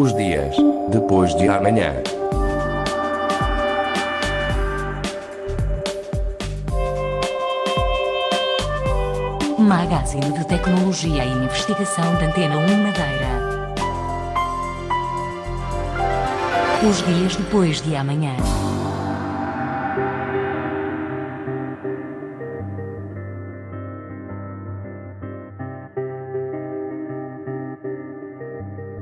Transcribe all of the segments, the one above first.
os dias depois de amanhã. Magazine de Tecnologia e Investigação da Antena 1 Madeira. Os dias depois de amanhã.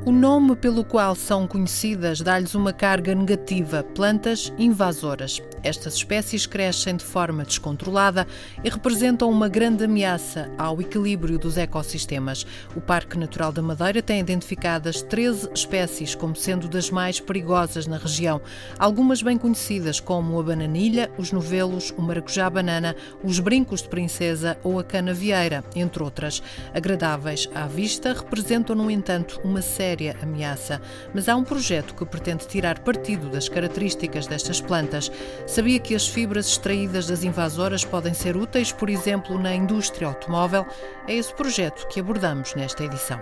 O nome pelo qual são conhecidas dá-lhes uma carga negativa, plantas invasoras. Estas espécies crescem de forma descontrolada e representam uma grande ameaça ao equilíbrio dos ecossistemas. O Parque Natural da Madeira tem identificadas 13 espécies como sendo das mais perigosas na região. Algumas bem conhecidas como a bananilha, os novelos, o maracujá-banana, os brincos de princesa ou a cana-vieira, entre outras. Agradáveis à vista, representam, no entanto, uma série ameaça, mas há um projeto que pretende tirar partido das características destas plantas. Sabia que as fibras extraídas das invasoras podem ser úteis, por exemplo, na indústria automóvel? É esse projeto que abordamos nesta edição.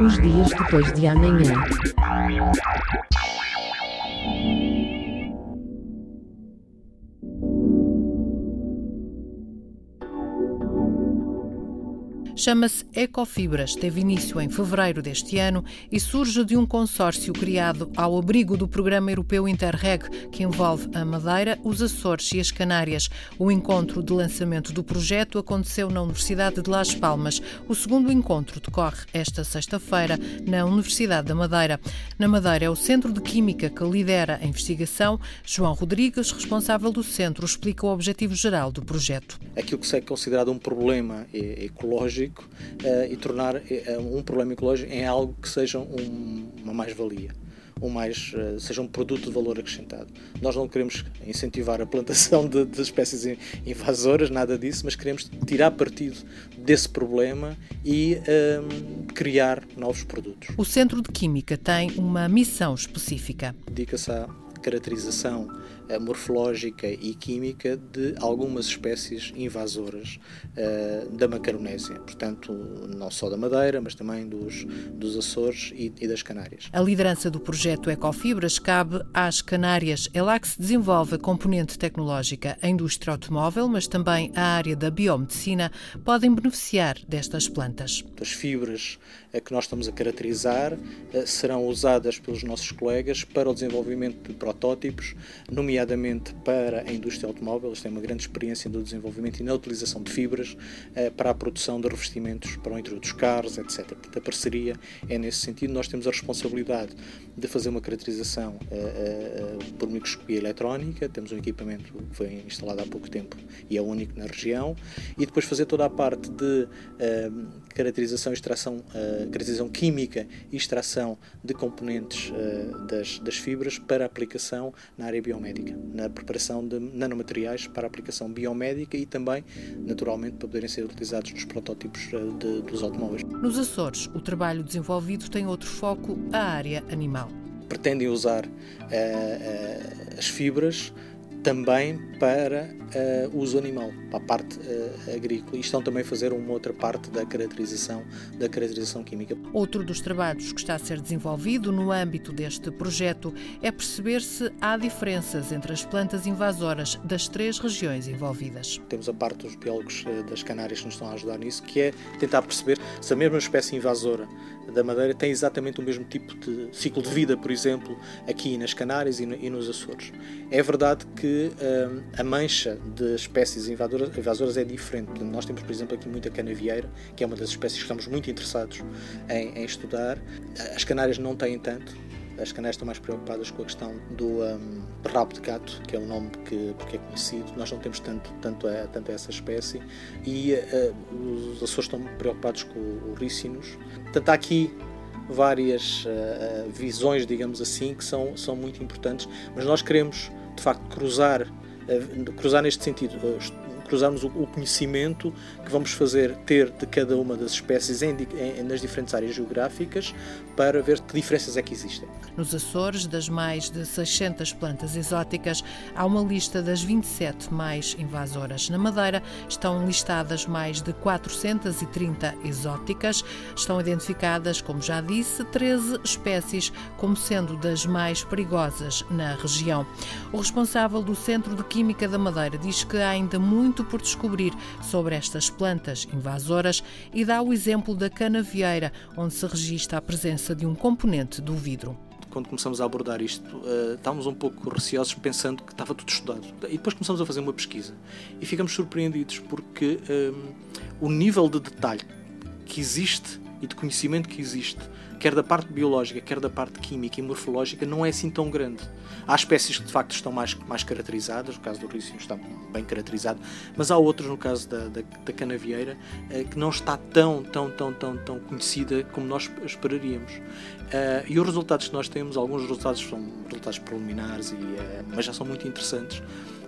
Os dias depois de amanhã. Chama-se Ecofibras, teve início em fevereiro deste ano e surge de um consórcio criado ao abrigo do Programa Europeu Interreg, que envolve a Madeira, os Açores e as Canárias. O encontro de lançamento do projeto aconteceu na Universidade de Las Palmas. O segundo encontro decorre esta sexta-feira na Universidade da Madeira. Na Madeira é o Centro de Química que lidera a investigação. João Rodrigues, responsável do centro, explica o objetivo geral do projeto. Aquilo que é considerado um problema ecológico e tornar um problema ecológico em algo que seja uma mais-valia, seja um produto de valor acrescentado. Nós não queremos incentivar a plantação de espécies invasoras, nada disso, mas queremos tirar partido desse problema e criar novos produtos. O Centro de Química tem uma missão específica. Dedica-se à caracterização morfológica e química de algumas espécies invasoras da macaronésia, portanto não só da Madeira, mas também dos Açores e das Canárias. A liderança do projeto Ecofibras cabe às Canárias. É lá que se desenvolve a componente tecnológica. A indústria automóvel, mas também a área da biomedicina, podem beneficiar destas plantas. As fibras que nós estamos a caracterizar serão usadas pelos nossos colegas para o desenvolvimento de protótipos, nomeadamente para a indústria automóvel. Eles têm uma grande experiência no desenvolvimento e na utilização de fibras para a produção de revestimentos para o interior dos carros, etc. Portanto, a parceria é nesse sentido. Nós temos a responsabilidade de fazer uma caracterização por microscopia eletrónica. Temos um equipamento que foi instalado há pouco tempo e é único na região. E depois fazer toda a parte de caracterização, extração, caracterização química e extração de componentes das fibras para aplicação na área biomédica, na preparação de nanomateriais para aplicação biomédica e também, naturalmente, para poderem ser utilizados nos protótipos dos automóveis. Nos Açores, o trabalho desenvolvido tem outro foco, a área animal. Pretendem usar as fibras também para uso animal, para a parte agrícola, e estão também a fazer uma outra parte da caracterização química. Outro dos trabalhos que está a ser desenvolvido no âmbito deste projeto é perceber se há diferenças entre as plantas invasoras das três regiões envolvidas. Temos a parte dos biólogos das Canárias que nos estão a ajudar nisso, que é tentar perceber se a mesma espécie invasora da Madeira tem exatamente o mesmo tipo de ciclo de vida, por exemplo, aqui nas Canárias e nos Açores. É verdade que a mancha de espécies invasoras é diferente. Nós temos, por exemplo, aqui muita cana-vieira, que é uma das espécies que estamos muito interessados em estudar. As Canárias não têm tanto. As Canárias estão mais preocupadas com a questão do rabo de gato, que é um nome porque é conhecido. Nós não temos tanto essa espécie. E os Açores estão preocupados com o rícinos. Portanto, há aqui várias visões, digamos assim, que são muito importantes. Mas nós queremos, de facto, cruzar neste sentido, para usarmos o conhecimento que vamos ter de cada uma das espécies nas diferentes áreas geográficas, para ver que diferenças é que existem. Nos Açores, das mais de 600 plantas exóticas, há uma lista das 27 mais invasoras. Na Madeira estão listadas mais de 430 exóticas. Estão identificadas, como já disse, 13 espécies como sendo das mais perigosas na região. O responsável do Centro de Química da Madeira diz que há ainda muito por descobrir sobre estas plantas invasoras e dá o exemplo da canavieira, onde se registra a presença de um componente do vidro. Quando começamos a abordar isto, estávamos um pouco receosos, pensando que estava tudo estudado. E depois começamos a fazer uma pesquisa e ficamos surpreendidos porque o nível de detalhe que existe e de conhecimento que existe, quer da parte biológica, quer da parte química e morfológica, não é assim tão grande. Há espécies que de facto estão mais caracterizadas, no caso do ricino está bem caracterizado, mas há outras, no caso da canavieira, que não está tão conhecida como nós esperaríamos. E os resultados que nós temos, alguns resultados são resultados preliminares, mas já são muito interessantes,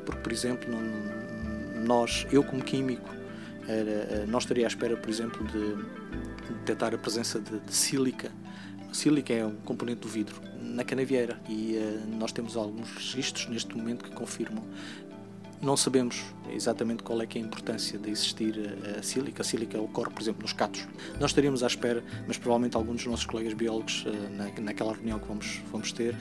porque, por exemplo, eu como químico, não estaria à espera, por exemplo, de detectar a presença de sílica. A sílica é um componente do vidro na canavieira e nós temos alguns registros neste momento que confirmam. Não sabemos exatamente qual é que é a importância de existir a sílica. A sílica ocorre, por exemplo, nos catos. Nós estaríamos à espera, mas provavelmente alguns dos nossos colegas biólogos, naquela reunião que vamos ter,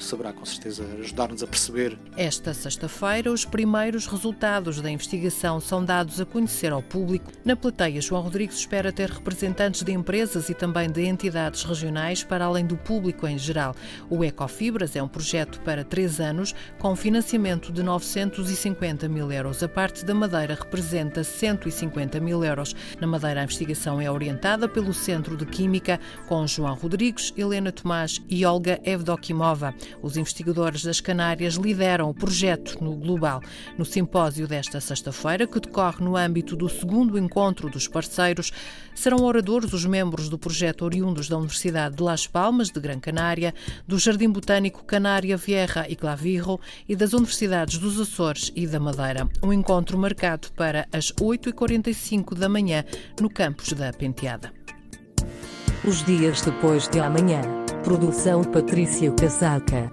saberá com certeza ajudar-nos a perceber. Esta sexta-feira, os primeiros resultados da investigação são dados a conhecer ao público. Na plateia, João Rodrigues espera ter representantes de empresas e também de entidades regionais, para além do público em geral. O Ecofibras é um projeto para 3 anos, com financiamento de 950 mil euros. A parte da Madeira representa 150 mil euros. Na Madeira, a investigação é orientada pelo Centro de Química, com João Rodrigues, Helena Tomás e Olga Evdokimova. Os investigadores das Canárias lideram o projeto no global. No simpósio desta sexta-feira, que decorre no âmbito do 2º encontro dos parceiros, serão oradores os membros do projeto oriundos da Universidade de Las Palmas de Gran Canária, do Jardim Botânico Canário Vieira e Clavijo e das Universidades dos Açores e da Madeira. Um encontro marcado para as 8h45 da manhã no Campos da Penteada. Os dias depois de amanhã. Produção Patrícia Casaca.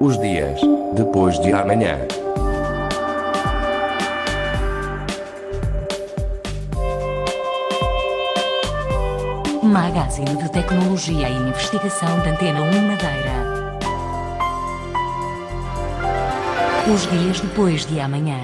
Os dias depois de amanhã. Magazine de Tecnologia e Investigação da Antena 1 Madeira. Os dias depois de amanhã.